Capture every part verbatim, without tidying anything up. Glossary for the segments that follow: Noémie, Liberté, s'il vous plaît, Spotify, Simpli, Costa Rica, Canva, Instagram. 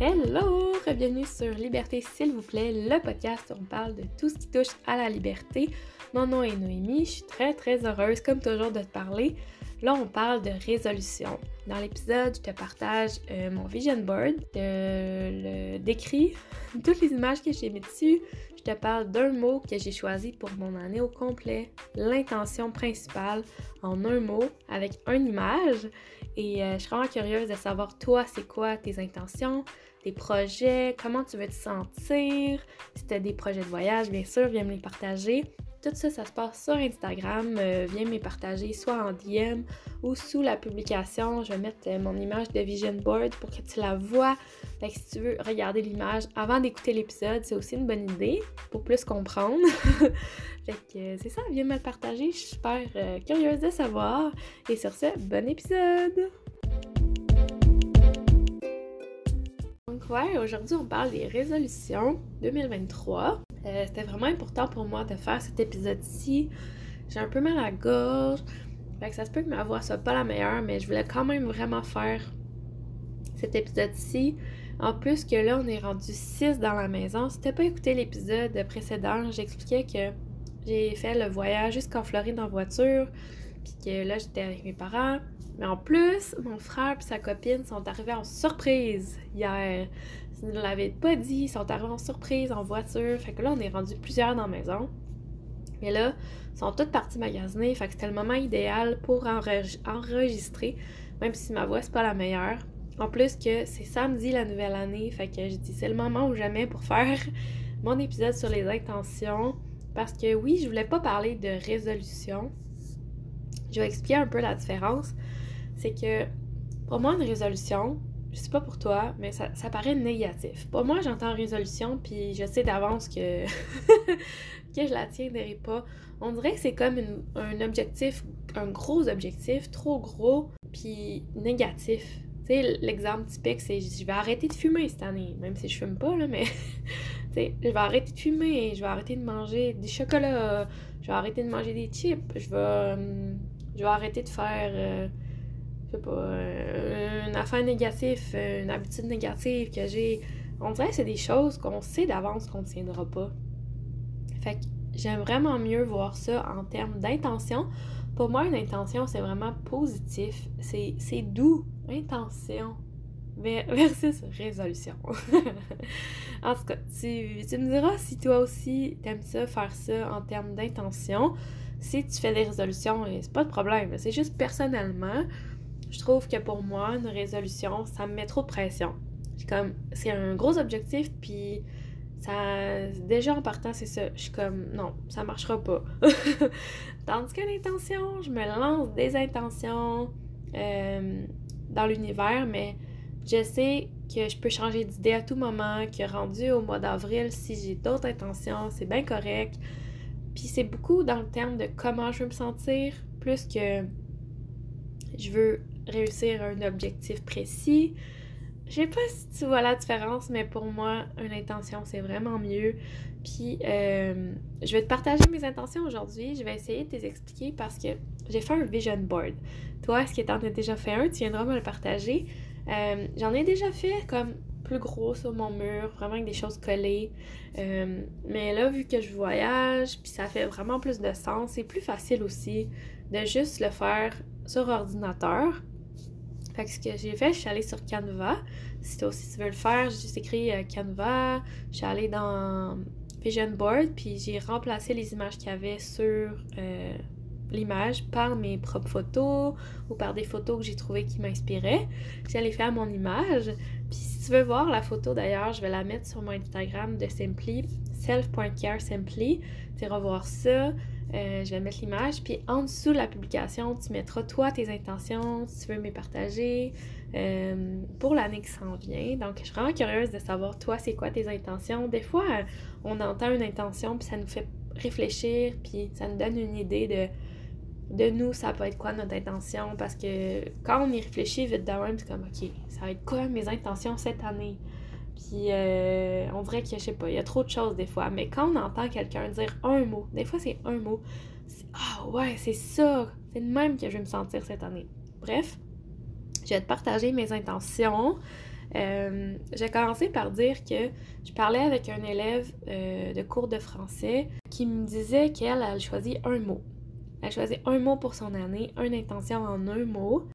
Hello! Bienvenue sur Liberté, s'il vous plaît, le podcast où on parle de tout ce qui touche à la liberté. Mon nom est Noémie, je suis très très heureuse comme toujours de te parler. Là, on parle de résolution. Dans l'épisode, je te partage euh, mon vision board, je le décris, toutes les images que j'ai mises dessus. Je te parle d'un mot que j'ai choisi pour mon année au complet, l'intention principale en un mot avec une image. Et euh, je suis vraiment curieuse de savoir toi, c'est quoi tes intentions, tes projets, comment tu veux te sentir. Si tu as des projets de voyage, bien sûr, viens me les partager. Tout ça, ça se passe sur Instagram. Euh, viens me les partager soit en D M ou sous la publication. Je vais mettre euh, mon image de vision board pour que tu la vois. Fait que si tu veux regarder l'image avant d'écouter l'épisode, c'est aussi une bonne idée pour plus comprendre. Fait que euh, c'est ça, viens me le partager. Je suis super euh, curieuse de savoir. Et sur ce, bon épisode! Donc ouais, aujourd'hui on parle des résolutions deux mille vingt-trois. Euh, c'était vraiment important pour moi de faire cet épisode-ci. J'ai un peu mal à la gorge, fait que ça se peut que ma voix soit pas la meilleure, mais je voulais quand même vraiment faire cet épisode-ci. En plus que là, on est rendu six dans la maison. Si t'as pas écouté l'épisode précédent, j'expliquais que j'ai fait le voyage jusqu'en Floride en voiture, puis que là, j'étais avec mes parents. Mais en plus, mon frère et sa copine sont arrivés en surprise hier. Si vous ne l'avez pas dit, ils sont arrivés en surprise, en voiture. Fait que là, on est rendu plusieurs dans la maison. Mais là, ils sont toutes parties magasiner. Fait que c'était le moment idéal pour enre- enregistrer, même si ma voix, c'est pas la meilleure. En plus que c'est samedi la nouvelle année. Fait que je dis, c'est le moment ou jamais pour faire mon épisode sur les intentions. Parce que oui, je voulais pas parler de résolution. Je vais expliquer un peu la différence. C'est que pour moi, une résolution, je sais pas pour toi, mais ça, ça paraît négatif. Pour moi, j'entends résolution, puis je sais d'avance que, que je la tiendrai pas. On dirait que c'est comme une, un objectif, un gros objectif, trop gros, puis négatif. Tu sais, l'exemple typique, c'est je vais arrêter de fumer cette année, même si je fume pas, là, mais tu sais, je vais arrêter de fumer, je vais arrêter de manger du chocolat, je vais arrêter de manger des chips, je vais, euh, je vais arrêter de faire. Euh, Je sais pas, une affaire négative, une habitude négative que j'ai. On dirait que c'est des choses qu'on sait d'avance qu'on ne tiendra pas. Fait que j'aime vraiment mieux voir ça en termes d'intention. Pour moi, une intention, c'est vraiment positif. C'est, c'est doux, intention, mais versus résolution. En tout cas, tu, tu me diras si toi aussi t'aimes ça, faire ça en termes d'intention. Si tu fais des résolutions, c'est pas de problème. C'est juste personnellement. Je trouve que pour moi, une résolution, ça me met trop de pression. Je suis comme, c'est un gros objectif, puis ça, déjà en partant, c'est ça. Je suis comme, non, ça marchera pas. Tandis que l'intention, je me lance des intentions euh, dans l'univers, mais je sais que je peux changer d'idée à tout moment, que rendu au mois d'avril, si j'ai d'autres intentions, c'est bien correct. Puis c'est beaucoup dans le terme de comment je veux me sentir, plus que je veux réussir un objectif précis. Je sais pas si tu vois la différence, mais pour moi, une intention, c'est vraiment mieux. Puis, euh, je vais te partager mes intentions aujourd'hui. Je vais essayer de te les expliquer parce que j'ai fait un vision board. Toi, est-ce que t'en as déjà fait un? Tu viendras me le partager. Euh, j'en ai déjà fait comme plus gros sur mon mur, vraiment avec des choses collées. Euh, mais là, vu que je voyage, puis ça fait vraiment plus de sens, c'est plus facile aussi de juste le faire sur ordinateur. Fait que ce que j'ai fait, je suis allée sur Canva. Si toi aussi tu veux le faire, j'ai juste écrit Canva. Je suis allée dans Vision Board, puis j'ai remplacé les images qu'il y avait sur euh, l'image par mes propres photos ou par des photos que j'ai trouvées qui m'inspiraient. J'allais faire mon image. Puis si tu veux voir la photo d'ailleurs, je vais la mettre sur mon Instagram de Simpli, self.care Simpli. Tu iras voir ça. Euh, je vais mettre l'image, puis en dessous de la publication, tu mettras toi tes intentions, si tu veux me les partager euh, pour l'année qui s'en vient. Donc, je suis vraiment curieuse de savoir toi, c'est quoi tes intentions. Des fois, on entend une intention, puis ça nous fait réfléchir, puis ça nous donne une idée de, de nous, ça peut être quoi notre intention, parce que quand on y réfléchit vite de même, c'est comme, ok, ça va être quoi mes intentions cette année? Puis euh, on dirait que, je sais pas, il y a trop de choses des fois. Mais quand on entend quelqu'un dire un mot, des fois c'est un mot, c'est « Ah ouais, c'est ça! C'est de même que je vais me sentir cette année. » Bref, je vais te partager mes intentions. Euh, j'ai commencé par dire que je parlais avec un élève euh, de cours de français qui me disait qu'elle elle choisit un mot. Elle choisit un mot pour son année, une intention en un mot.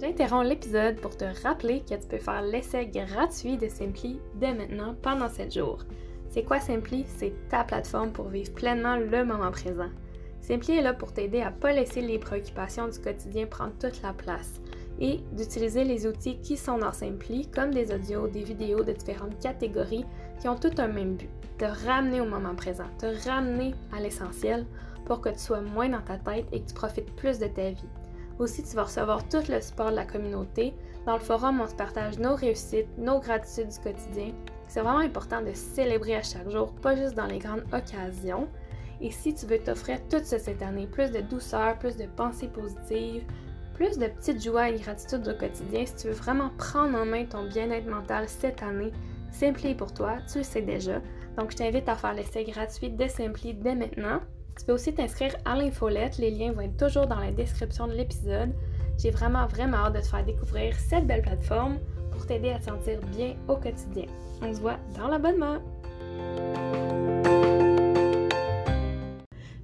J'interromps l'épisode pour te rappeler que tu peux faire l'essai gratuit de Simpli dès maintenant pendant sept jours. C'est quoi Simpli? C'est ta plateforme pour vivre pleinement le moment présent. Simpli est là pour t'aider à ne pas laisser les préoccupations du quotidien prendre toute la place et d'utiliser les outils qui sont dans Simpli, comme des audios, des vidéos de différentes catégories qui ont toutes un même but, te ramener au moment présent, te ramener à l'essentiel pour que tu sois moins dans ta tête et que tu profites plus de ta vie. Aussi, tu vas recevoir tout le support de la communauté. Dans le forum, on se partage nos réussites, nos gratitudes du quotidien. C'est vraiment important de célébrer à chaque jour, pas juste dans les grandes occasions. Et si tu veux t'offrir toute cette année plus de douceur, plus de pensées positives, plus de petites joies et gratitude au quotidien, si tu veux vraiment prendre en main ton bien-être mental cette année, Simpli pour toi, tu le sais déjà. Donc, je t'invite à faire l'essai gratuit de Simpli dès maintenant. Tu peux aussi t'inscrire à l'infolette, les liens vont être toujours dans la description de l'épisode. J'ai vraiment, vraiment hâte de te faire découvrir cette belle plateforme pour t'aider à te sentir bien au quotidien. On se voit dans l'abonnement!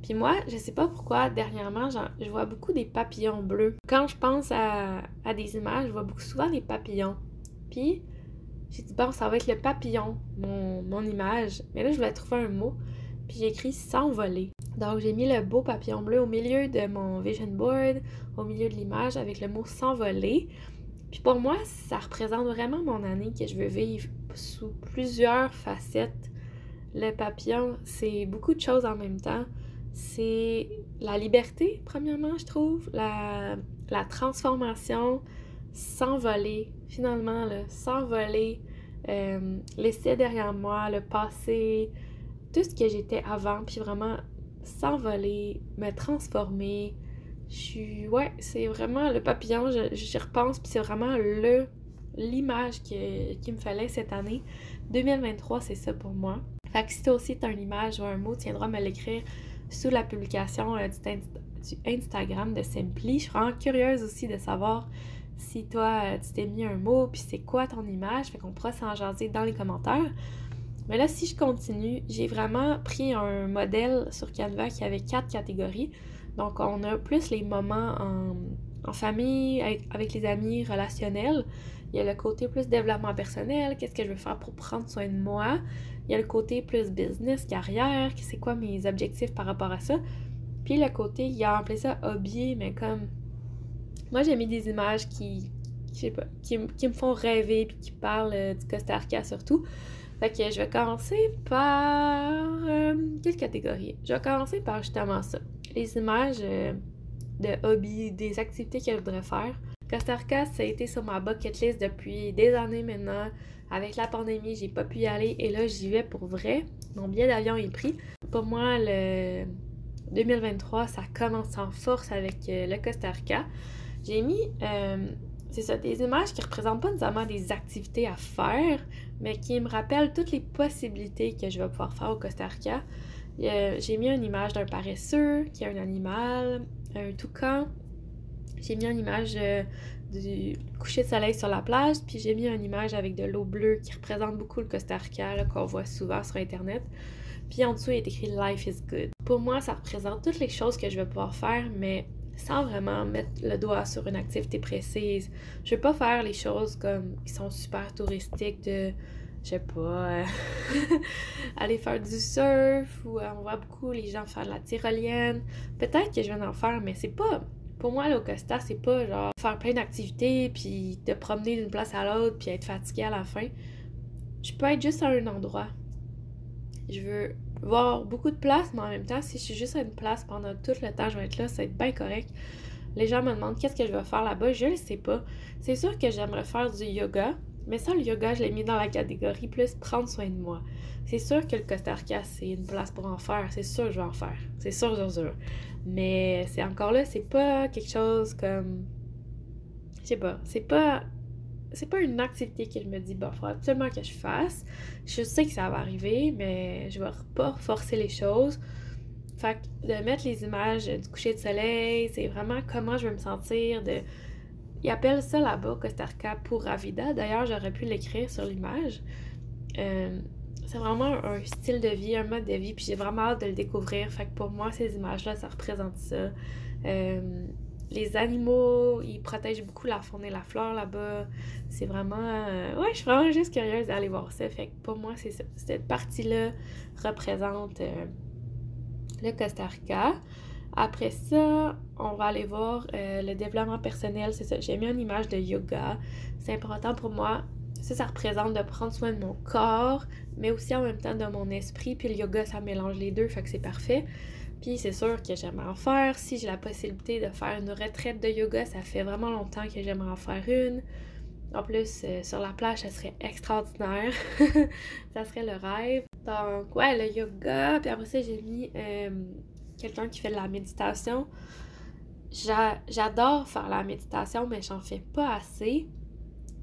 Puis moi, je sais pas pourquoi, dernièrement, genre, je vois beaucoup des papillons bleus. Quand je pense à, à des images, je vois beaucoup souvent des papillons. Puis, j'ai dit, bon, ça va être le papillon, mon, mon image. Mais là, je voulais trouver un mot. Puis j'ai écrit « s'envoler ». Donc j'ai mis le beau papillon bleu au milieu de mon vision board, au milieu de l'image avec le mot « s'envoler ». Puis pour moi, ça représente vraiment mon année que je veux vivre sous plusieurs facettes. Le papillon, c'est beaucoup de choses en même temps. C'est la liberté, premièrement, je trouve, la, la transformation, s'envoler, finalement, là, s'envoler, euh, laisser derrière moi le passé, tout ce que j'étais avant, puis vraiment s'envoler, me transformer. Je suis... Ouais, c'est vraiment le papillon, je, j'y repense, puis c'est vraiment le l'image que, qu'il me fallait cette année. deux mille vingt-trois, c'est ça pour moi. Fait que si toi aussi t'as une image ou un mot, tiens droit à me l'écrire sous la publication euh, du, inst- du Instagram de Simpli. Je suis vraiment curieuse aussi de savoir si toi, euh, tu t'es mis un mot, puis c'est quoi ton image. Fait qu'on pourra s'en jaser dans les commentaires. Mais là, si je continue, j'ai vraiment pris un modèle sur Canva qui avait quatre catégories. Donc, on a plus les moments en, en famille, avec, avec les amis, relationnels. Il y a le côté plus développement personnel, qu'est-ce que je veux faire pour prendre soin de moi. Il y a le côté plus business, carrière, c'est quoi mes objectifs par rapport à ça. Puis le côté, il a appelé ça hobby, mais comme... Moi, j'ai mis des images qui, je sais pas, qui, qui me font rêver, puis qui parlent euh, du Costa Rica surtout. Fait que je vais commencer par... Euh, quelle catégorie? Je vais commencer par justement ça. Les images euh, de hobby, des activités que je voudrais faire. Costa Rica, ça a été sur ma bucket list depuis des années maintenant. Avec la pandémie, j'ai pas pu y aller et là, j'y vais pour vrai. Mon billet d'avion est pris. Pour moi, le deux mille vingt-trois, ça commence en force avec euh, le Costa Rica. J'ai mis... Euh, C'est ça, des images qui ne représentent pas nécessairement des activités à faire, mais qui me rappellent toutes les possibilités que je vais pouvoir faire au Costa Rica. Euh, j'ai mis une image d'un paresseux, qui est un animal, un toucan. J'ai mis une image euh, du coucher de soleil sur la plage, puis j'ai mis une image avec de l'eau bleue qui représente beaucoup le Costa Rica, là, qu'on voit souvent sur Internet. Puis en dessous, il est écrit « Life is good ». Pour moi, ça représente toutes les choses que je vais pouvoir faire, mais... sans vraiment mettre le doigt sur une activité précise. Je veux pas faire les choses comme qui sont super touristiques de, je sais pas, euh, aller faire du surf ou euh, on voit beaucoup les gens faire de la tyrolienne. Peut-être que je vais en faire, mais c'est pas, pour moi, là, au Costa, c'est pas genre faire plein d'activités puis te promener d'une place à l'autre puis être fatigué à la fin. Je peux être juste à un endroit. Je veux... voir beaucoup de places, mais en même temps, si je suis juste à une place pendant tout le temps, je vais être là, ça va être bien correct. Les gens me demandent qu'est-ce que je vais faire là-bas, je le sais pas. C'est sûr que j'aimerais faire du yoga, mais ça, le yoga, je l'ai mis dans la catégorie plus prendre soin de moi. C'est sûr que le Costa Rica, c'est une place pour en faire, c'est sûr que je vais en faire, c'est sûr, sûr, sûr. Mais c'est encore là, c'est pas quelque chose comme... je sais pas, c'est pas... c'est pas une activité que je me dis, bon, il faut absolument que je fasse. Je sais que ça va arriver, mais je vais pas forcer les choses. Fait que de mettre les images du coucher de soleil, c'est vraiment comment je vais me sentir, de Ils appellent ça là-bas Costa Rica pura vida. D'ailleurs, j'aurais pu l'écrire sur l'image. Euh, c'est vraiment un style de vie, un mode de vie, puis j'ai vraiment hâte de le découvrir. Fait que pour moi, ces images-là, ça représente ça. Euh, les animaux, ils protègent beaucoup la faune et la flore là-bas. C'est vraiment... Euh, ouais, je suis vraiment juste curieuse d'aller voir ça. Fait que pour moi, c'est ça. Cette partie-là représente euh, le Costa Rica. Après ça, on va aller voir euh, le développement personnel, c'est ça. J'ai mis une image de yoga. C'est important pour moi. Ça, ça représente de prendre soin de mon corps, mais aussi en même temps de mon esprit. Puis le yoga, ça mélange les deux, fait que c'est parfait. Puis c'est sûr que j'aimerais en faire. Si j'ai la possibilité de faire une retraite de yoga, ça fait vraiment longtemps que j'aimerais en faire une. En plus, euh, sur la plage, ça serait extraordinaire. Ça serait le rêve. Donc, ouais, le yoga. Puis après ça, j'ai mis... Euh, quelqu'un qui fait de la méditation. J'a- j'adore faire la méditation, mais j'en fais pas assez.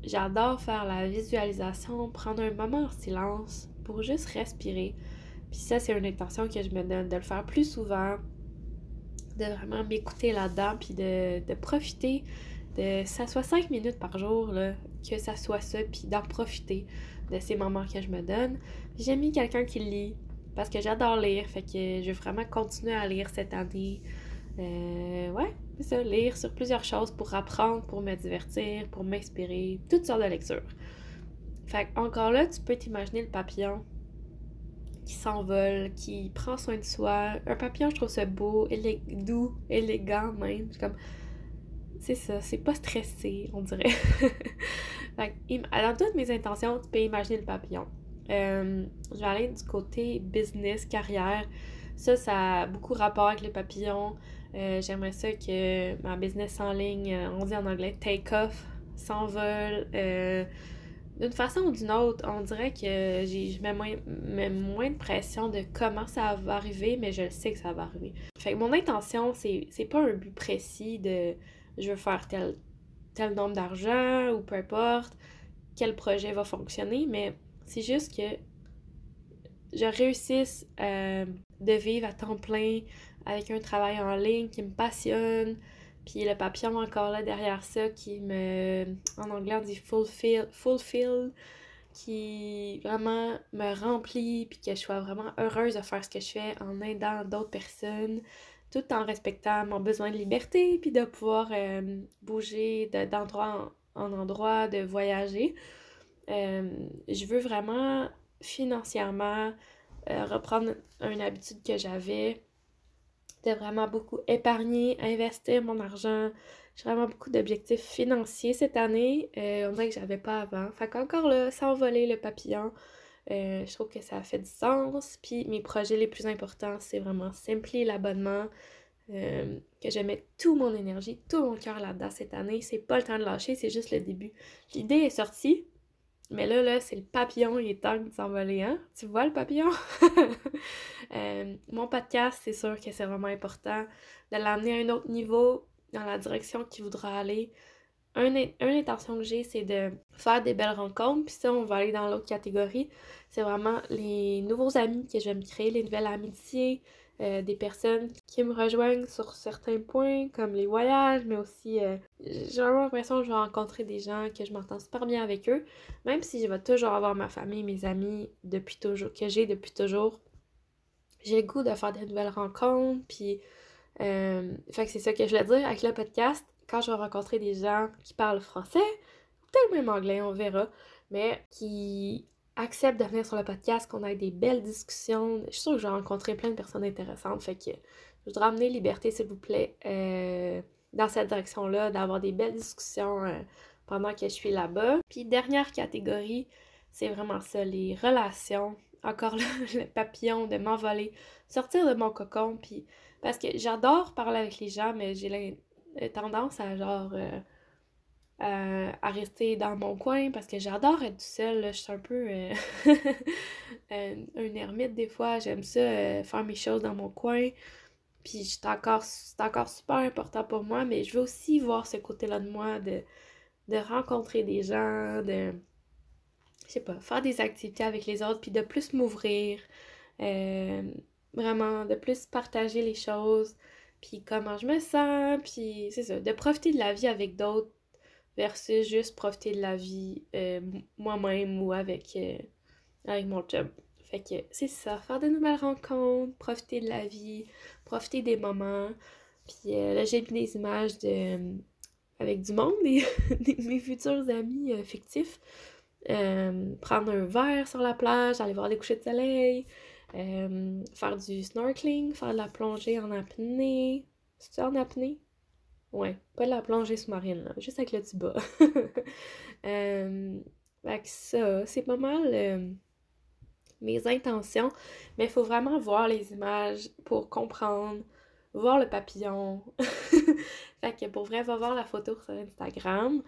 J'adore faire la visualisation, prendre un moment en silence pour juste respirer. Puis ça, c'est une intention que je me donne, de le faire plus souvent, de vraiment m'écouter là-dedans, puis de, de profiter de... Ça soit cinq minutes par jour, là, que ça soit ça, puis d'en profiter de ces moments que je me donne. J'ai mis quelqu'un qui lit, parce que j'adore lire, fait que je vais vraiment continuer à lire cette année. Euh, ouais, c'est ça, lire sur plusieurs choses pour apprendre, pour me divertir, pour m'inspirer, toutes sortes de lectures. Fait que encore là, tu peux t'imaginer le papillon qui s'envole, qui prend soin de soi. Un papillon, je trouve ça beau, élé- doux, élégant même. C'est comme... C'est ça, c'est pas stressé, on dirait. Fait que, dans toutes mes intentions, tu peux imaginer le papillon. Euh, je vais aller du côté business, carrière. Ça, ça a beaucoup rapport avec les papillons. Euh, j'aimerais ça que ma business en ligne, on dit en anglais take off, s'envole. Euh, d'une façon ou d'une autre, on dirait que j'ai, je mets moins, mets moins de pression de comment ça va arriver, mais je le sais que ça va arriver. Fait que mon intention, c'est, c'est pas un but précis de je veux faire tel, tel nombre d'argent ou peu importe quel projet va fonctionner, mais c'est juste que je réussisse euh, de vivre à temps plein avec un travail en ligne qui me passionne, puis le papillon encore là derrière ça qui me, en anglais on dit fulfill, fulfill qui vraiment me remplit, puis que je sois vraiment heureuse de faire ce que je fais en aidant d'autres personnes, tout en respectant mon besoin de liberté, puis de pouvoir euh, bouger de, d'endroit en, en endroit, de voyager. Euh, je veux vraiment financièrement euh, reprendre une habitude que j'avais de vraiment beaucoup épargner, investir mon argent. J'ai vraiment beaucoup d'objectifs financiers cette année, euh, on dirait que j'avais pas avant. Fait qu'encore là, s'envoler le papillon, euh, je trouve que ça fait du sens. Puis mes projets les plus importants, c'est vraiment Simpli, l'abonnement, euh, que je mets toute mon énergie, tout mon cœur là-dedans cette année. C'est pas le temps de lâcher, c'est juste le début. L'idée est sortie. Mais là, là, c'est le papillon, il est temps de s'envoler, hein? Tu vois le papillon? euh, mon podcast, c'est sûr que c'est vraiment important de l'amener à un autre niveau, dans la direction qu'il voudra aller. Un, une intention que j'ai, c'est de faire des belles rencontres, puis ça, on va aller dans l'autre catégorie. C'est vraiment les nouveaux amis que je vais me créer, les nouvelles amitiés, euh, des personnes qui me rejoignent sur certains points, comme les voyages, mais aussi... Euh, j'ai vraiment l'impression que je vais rencontrer des gens, que je m'entends super bien avec eux, même si je vais toujours avoir ma famille, mes amis, depuis toujours, que j'ai depuis toujours. J'ai le goût de faire des nouvelles rencontres, puis... Euh, fait que c'est ça que je veux dire avec le podcast. Quand je vais rencontrer des gens qui parlent français, peut-être même anglais, on verra, mais qui acceptent de venir sur le podcast, qu'on ait des belles discussions. Je suis sûre que je vais rencontrer plein de personnes intéressantes, fait que je voudrais amener Liberté, s'il vous plaît, euh, dans cette direction-là, d'avoir des belles discussions euh, pendant que je suis là-bas. Puis dernière catégorie, c'est vraiment ça, les relations. Encore là, le papillon de m'envoler, sortir de mon cocon, puis parce que j'adore parler avec les gens, mais j'ai l'impression tendance à genre euh, euh, à rester dans mon coin parce que j'adore être toute seule, là. Je suis un peu euh, une, une ermite des fois, j'aime ça euh, faire mes choses dans mon coin, puis c'est encore, c'est encore super important pour moi, mais je veux aussi voir ce côté-là de moi, de, de rencontrer des gens, de, je sais pas, faire des activités avec les autres, puis de plus m'ouvrir, euh, vraiment, de plus partager les choses, puis comment je me sens, puis c'est ça, de profiter de la vie avec d'autres, versus juste profiter de la vie euh, moi-même ou avec, euh, avec mon job. Fait que c'est ça, faire de nouvelles rencontres, profiter de la vie, profiter des moments. Puis euh, là, j'ai mis des images de, euh, avec du monde, des, des, mes futurs amis euh, fictifs. Euh, prendre un verre sur la plage, aller voir les couchers de soleil, euh, faire du snorkeling, faire de la plongée en apnée. C'est-tu en apnée? Ouais, pas de la plongée sous-marine, là, juste avec le tuba. euh, fait que ça, c'est pas mal euh, mes intentions, mais il faut vraiment voir les images pour comprendre, voir le papillon. Fait que pour vrai, va voir la photo sur Instagram.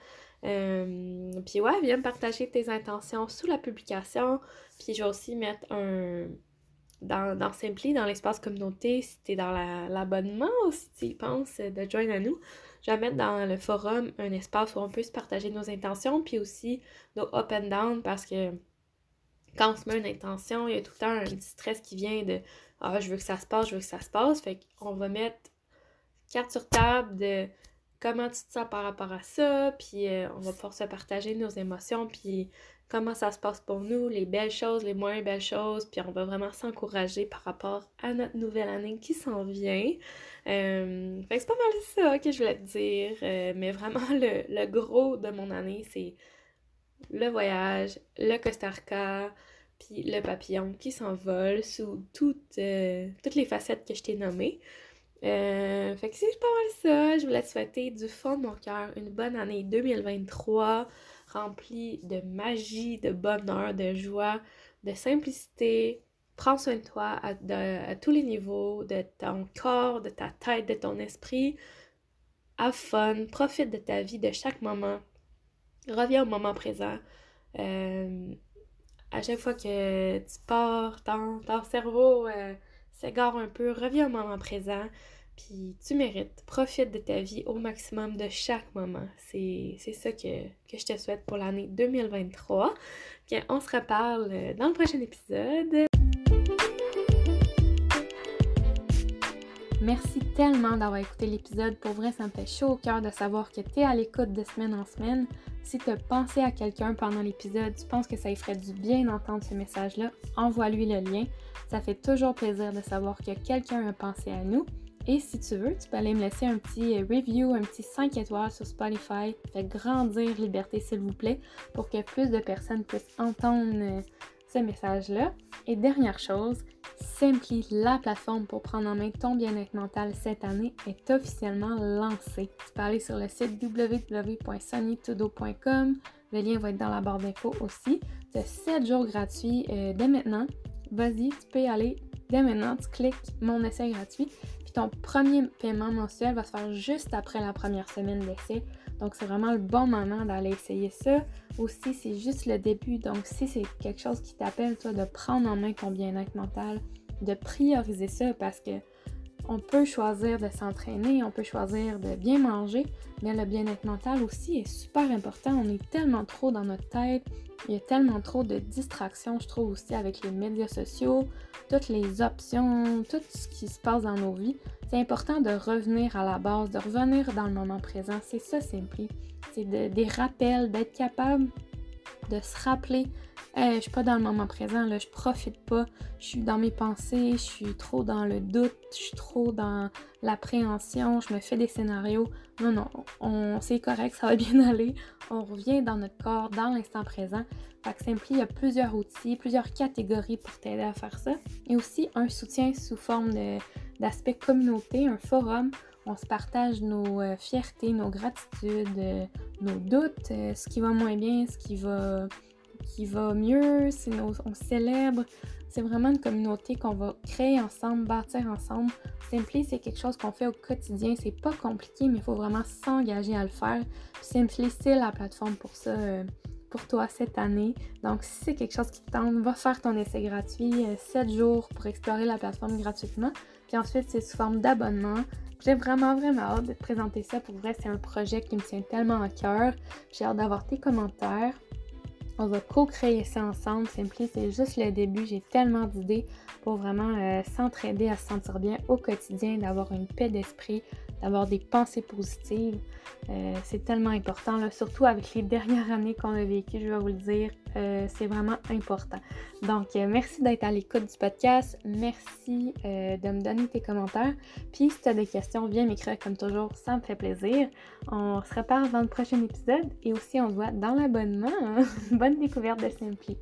Euh, puis ouais, viens me partager tes intentions sous la publication. Puis je vais aussi mettre un... Dans, dans Simpli, dans l'espace communauté, si t'es dans la, l'abonnement ou si tu y penses de joindre à nous, je vais mettre dans le forum un espace où on peut se partager nos intentions, puis aussi nos up and down, parce que quand on se met une intention, il y a tout le temps un petit stress qui vient de « Ah, je veux que ça se passe, je veux que ça se passe », fait qu'on va mettre carte sur table de comment tu te sens par rapport à ça, puis euh, on va pouvoir se partager nos émotions, puis comment ça se passe pour nous, les belles choses, les moins belles choses, puis on va vraiment s'encourager par rapport à notre nouvelle année qui s'en vient. Euh, fait que c'est pas mal ça que je voulais te dire, euh, mais vraiment le, le gros de mon année, c'est le voyage, le Costa Rica, puis le papillon qui s'envole sous toutes, euh, toutes les facettes que je t'ai nommées. Euh, fait que c'est pas mal ça, je voulais te souhaiter du fond de mon cœur une bonne année deux mille vingt-trois, remplie de magie, de bonheur, de joie, de simplicité. Prends soin de toi à, de, à tous les niveaux, de ton corps, de ta tête, de ton esprit. Have fun, profite de ta vie, de chaque moment. Reviens au moment présent. Euh, à chaque fois que tu pars, ton, ton cerveau euh, s'égare un peu, reviens au moment présent. Puis tu mérites, profite de ta vie au maximum de chaque moment. C'est, c'est ça que, que je te souhaite pour l'année deux mille vingt-trois. Bien, on se reparle dans le prochain épisode. Merci tellement d'avoir écouté l'épisode. Pour vrai, ça me fait chaud au cœur de savoir que tu es à l'écoute de semaine en semaine. Si tu as pensé à quelqu'un pendant l'épisode, tu penses que ça lui ferait du bien d'entendre ce message-là, envoie-lui le lien. Ça fait toujours plaisir de savoir que quelqu'un a pensé à nous. Et si tu veux, tu peux aller me laisser un petit review, un petit cinq étoiles sur Spotify. Faites grandir Liberté, s'il vous plaît, pour que plus de personnes puissent entendre ce message-là. Et dernière chose, Simpli, la plateforme pour prendre en main ton bien-être mental cette année, est officiellement lancée. Tu peux aller sur le site w w w point sony tudo point com. Le lien va être dans la barre d'infos aussi. Tu as sept jours gratuits euh, dès maintenant. Vas-y, tu peux y aller dès maintenant. Tu cliques « Mon essai gratuit ». Ton premier paiement mensuel va se faire juste après la première semaine d'essai. Donc, c'est vraiment le bon moment d'aller essayer ça. Aussi, c'est juste le début. Donc, si c'est quelque chose qui t'appelle, toi, de prendre en main ton bien-être mental, de prioriser ça parce que on peut choisir de s'entraîner, on peut choisir de bien manger, mais le bien-être mental aussi est super important. On est tellement trop dans notre tête, il y a tellement trop de distractions, je trouve aussi, avec les médias sociaux, toutes les options, tout ce qui se passe dans nos vies. C'est important de revenir à la base, de revenir dans le moment présent. C'est ça, Simpli. C'est de, des rappels, d'être capable de se rappeler. Hey, je suis pas dans le moment présent, là, je profite pas, je suis dans mes pensées, je suis trop dans le doute, je suis trop dans l'appréhension, je me fais des scénarios. Non, non, on, c'est correct, ça va bien aller. On revient dans notre corps, dans l'instant présent. Fait que Simpli, il y a plusieurs outils, plusieurs catégories pour t'aider à faire ça. Et aussi un soutien sous forme de, d'aspect communauté, un forum. On se partage nos euh, fiertés, nos gratitudes, euh, nos doutes, euh, ce qui va moins bien, ce qui va... qui va mieux, c'est nos, on célèbre. C'est vraiment une communauté qu'on va créer ensemble, bâtir ensemble. Simpli, c'est quelque chose qu'on fait au quotidien. C'est pas compliqué, mais il faut vraiment s'engager à le faire. Puis Simpli, c'est la plateforme pour ça, euh, pour toi cette année. Donc, si c'est quelque chose qui te tente, va faire ton essai gratuit, euh, sept jours pour explorer la plateforme gratuitement. Puis ensuite, c'est sous forme d'abonnement. J'ai vraiment, vraiment hâte de te présenter ça. Pour vrai, c'est un projet qui me tient tellement à cœur. J'ai hâte d'avoir tes commentaires. On va co-créer ça ensemble. Simpli, c'est juste le début. J'ai tellement d'idées pour vraiment euh, s'entraider à se sentir bien au quotidien, d'avoir une paix d'esprit, d'avoir des pensées positives. Euh, c'est tellement important, là, surtout avec les dernières années qu'on a vécues, je vais vous le dire, euh, c'est vraiment important. Donc, euh, merci d'être à l'écoute du podcast, merci euh, de me donner tes commentaires, puis si tu as des questions, viens m'écrire comme toujours, ça me fait plaisir. On se repart avant le prochain épisode et aussi on se voit dans l'abonnement, hein? Bonne découverte de Simpli.